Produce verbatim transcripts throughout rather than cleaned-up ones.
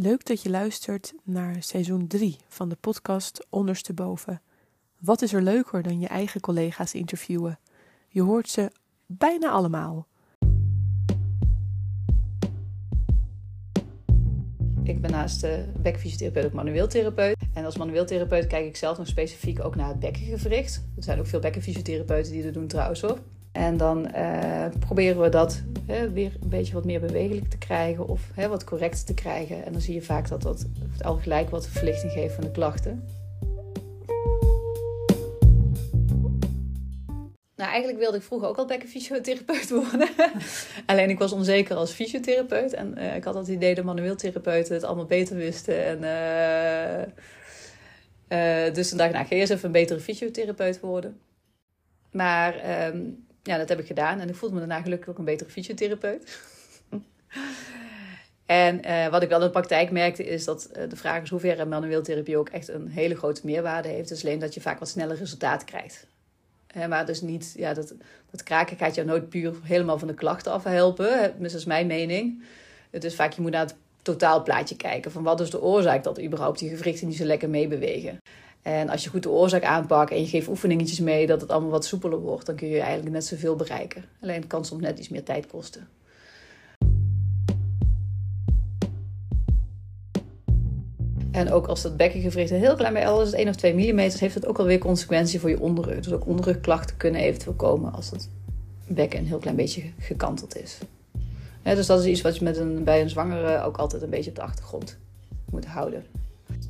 Leuk dat je luistert naar seizoen drie van de podcast Ondersteboven. Wat is er leuker dan je eigen collega's interviewen? Je hoort ze bijna allemaal. Ik ben naast de bekfysiotherapeut ook manueel therapeut. En als manueel therapeut kijk ik zelf nog specifiek ook naar het bekkengewricht. Er zijn ook veel bekkenfysiotherapeuten die dat doen trouwens hoor. En dan eh, proberen we dat hè, weer een beetje wat meer bewegelijk te krijgen of hè, wat correct te krijgen. En dan zie je vaak dat dat al gelijk wat verlichting geeft van de klachten. Nou, eigenlijk wilde ik vroeger ook al bekkenfysiotherapeut worden. Alleen ik was onzeker als fysiotherapeut. En uh, ik had het idee dat manueel therapeuten het allemaal beter wisten. En, uh, uh, dus dan dacht ik, nou, ga eerst even een betere fysiotherapeut worden. Maar um, ja, dat heb ik gedaan. En ik voelde me daarna gelukkig ook een betere fysiotherapeut. En uh, wat ik wel in de praktijk merkte is dat uh, de vraag is hoeverre manueel therapie ook echt een hele grote meerwaarde heeft. Dus alleen dat je vaak wat sneller resultaat krijgt. He, maar dus niet, ja, dat, dat kraken gaat jou nooit puur helemaal van de klachten afhelpen. Dat is mijn mening. Het is vaak, je moet naar het totaalplaatje kijken. Van wat is de oorzaak dat überhaupt die gewrichten niet zo lekker meebewegen? En als je goed de oorzaak aanpakt en je geeft oefeningetjes mee dat het allemaal wat soepeler wordt, dan kun je eigenlijk net zoveel bereiken. Alleen het kan soms net iets meer tijd kosten. En ook als dat bekkengewricht een heel klein bij al is, één of twee millimeters, heeft dat ook alweer consequentie voor je onderrug. Dus ook onderrugklachten kunnen eventueel komen als dat bekken een heel klein beetje gekanteld is. Ja, dus dat is iets wat je met een, bij een zwangere ook altijd een beetje op de achtergrond moet houden.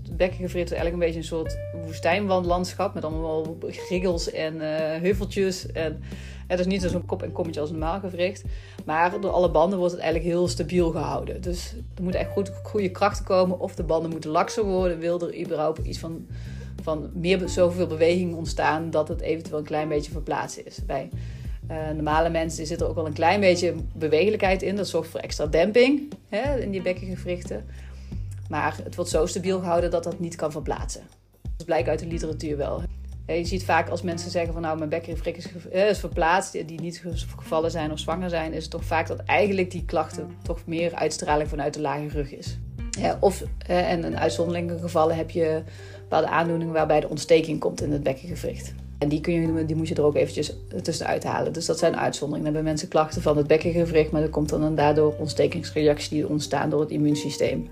Het bekkengewricht is eigenlijk een beetje een soort woestijnwandlandschap met allemaal riggels en uh, heuveltjes. En, het is niet zo'n kop en kommetje als een normaal gewricht. Maar door alle banden wordt het eigenlijk heel stabiel gehouden. Dus er moeten echt goed, goede krachten komen. Of de banden moeten lakser worden. Wil er überhaupt iets van, van meer zoveel beweging ontstaan dat het eventueel een klein beetje verplaatsen is. Bij uh, normale mensen zit er ook wel een klein beetje bewegelijkheid in. Dat zorgt voor extra demping hè, in die bekkengewrichten. Maar het wordt zo stabiel gehouden dat dat niet kan verplaatsen. Dat blijkt uit de literatuur wel. Je ziet vaak als mensen zeggen van nou mijn bekkengewricht is verplaatst, die niet gevallen zijn of zwanger zijn, is het toch vaak dat eigenlijk die klachten toch meer uitstraling vanuit de lage rug is. Of, en in uitzonderlijke gevallen heb je bepaalde aandoeningen waarbij de ontsteking komt in het bekkengewricht. En die, kun je, die moet je er ook eventjes tussenuit halen. Dus dat zijn uitzonderingen. Dan hebben mensen klachten van het bekkengewricht, maar er komt dan daardoor ontstekingsreacties die ontstaan door het immuunsysteem.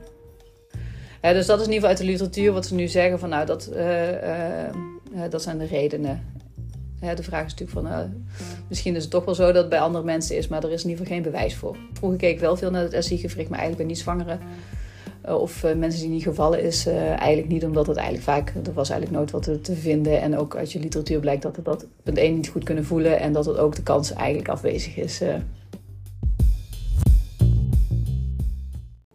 Ja, dus dat is in ieder geval uit de literatuur wat ze nu zeggen van nou dat, uh, uh, dat zijn de redenen. Ja, de vraag is natuurlijk van uh, misschien is het toch wel zo dat het bij andere mensen is, maar er is in ieder geval geen bewijs voor. Vroeger keek ik wel veel naar het S I-gewricht, maar eigenlijk bij niet-zwangeren uh, of uh, mensen die niet gevallen is uh, eigenlijk niet, omdat het eigenlijk vaak, er was eigenlijk nooit wat te vinden. En ook uit je literatuur blijkt dat we dat punt één niet goed kunnen voelen en dat het ook de kans eigenlijk afwezig is. Uh.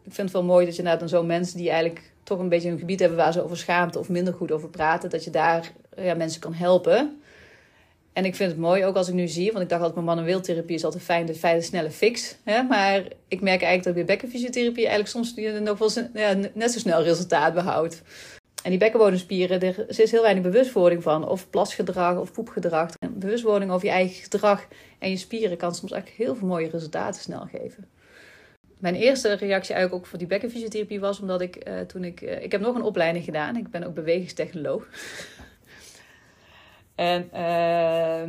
Ik vind het wel mooi dat je inderdaad zo'n mensen die eigenlijk toch een beetje een gebied hebben waar ze over schaamte of minder goed over praten, dat je daar ja, mensen kan helpen. En ik vind het mooi ook als ik nu zie, want ik dacht altijd mijn manueel therapie is altijd fijn, de fijne snelle fix. Hè? Maar ik merk eigenlijk dat bij bekkenfysiotherapie eigenlijk soms nog wel ja, net zo snel resultaat behoudt. En die bekkenbodemspieren, er is heel weinig bewustwording van. Of plasgedrag of poepgedrag. En bewustwording over je eigen gedrag en je spieren kan soms echt heel veel mooie resultaten snel geven. Mijn eerste reactie eigenlijk ook voor die bekkenfysiotherapie was, omdat ik uh, toen ik... Uh, ik heb nog een opleiding gedaan. Ik ben ook bewegingstechnoloog. en uh,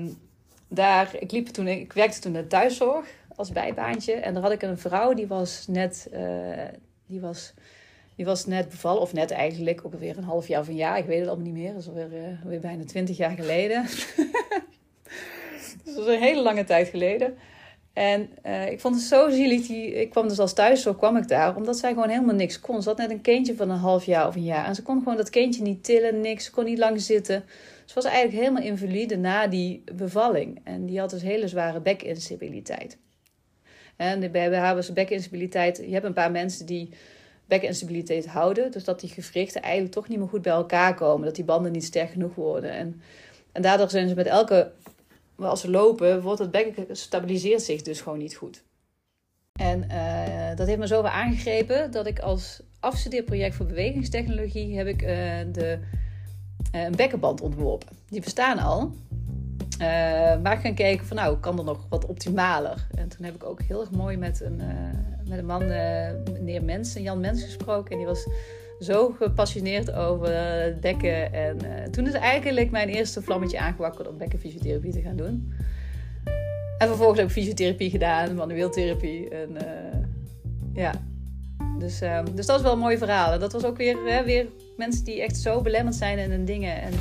daar... Ik, liep toen, ik werkte toen in de thuiszorg als bijbaantje. En daar had ik een vrouw, die was net... Uh, die, was, die was net bevallen. Of net eigenlijk, ook alweer een half jaar of een jaar. Ik weet het allemaal niet meer. Dat is alweer, uh, alweer bijna twintig jaar geleden. Dus dat is een hele lange tijd geleden. En uh, ik vond het zo zielig, die, ik kwam dus als thuis, zo kwam ik daar, omdat zij gewoon helemaal niks kon. Ze had net een kindje van een half jaar of een jaar en ze kon gewoon dat kindje niet tillen, niks, ze kon niet lang zitten. Ze was eigenlijk helemaal invalide na die bevalling en die had dus hele zware bekinstabiliteit. En bij haar was bekinstabiliteit, je hebt een paar mensen die bekinstabiliteit houden, dus dat die gewrichten eigenlijk toch niet meer goed bij elkaar komen, dat die banden niet sterk genoeg worden. En, en daardoor zijn ze met elke... Maar als ze lopen, wordt het bekken, stabiliseert zich dus gewoon niet goed. En uh, dat heeft me zo weer aangegrepen dat ik als afstudeerproject voor bewegingstechnologie heb ik uh, de, uh, een bekkenband ontworpen. Die bestaan al. Uh, maar gaan kijken van nou, kan er nog wat optimaler? En toen heb ik ook heel erg mooi met een, uh, met een man, uh, meneer Mensen, Jan Mensen gesproken. En die was zo gepassioneerd over uh, dekken. En uh, toen is eigenlijk mijn eerste vlammetje aangewakkerd om bekkenfysiotherapie te gaan doen. En vervolgens heb ik fysiotherapie gedaan, manueeltherapie. En uh, ja, dus, uh, dus dat is wel een mooi verhaal. En dat was ook weer, hè, weer mensen die echt zo belemmerd zijn in hun dingen. En,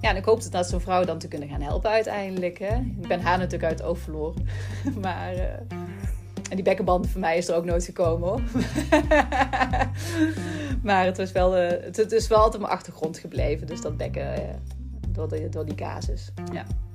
Ja, en ik hoopte dat zo'n vrouw dan te kunnen gaan helpen uiteindelijk. Hè? Ik ben haar natuurlijk uit het oog verloren. Maar, uh... En die bekkenband voor mij is er ook nooit gekomen, hoor. Maar het is wel, uh... het is wel altijd mijn achtergrond gebleven. Dus dat bekken uh... door, de, door die casus. Ja.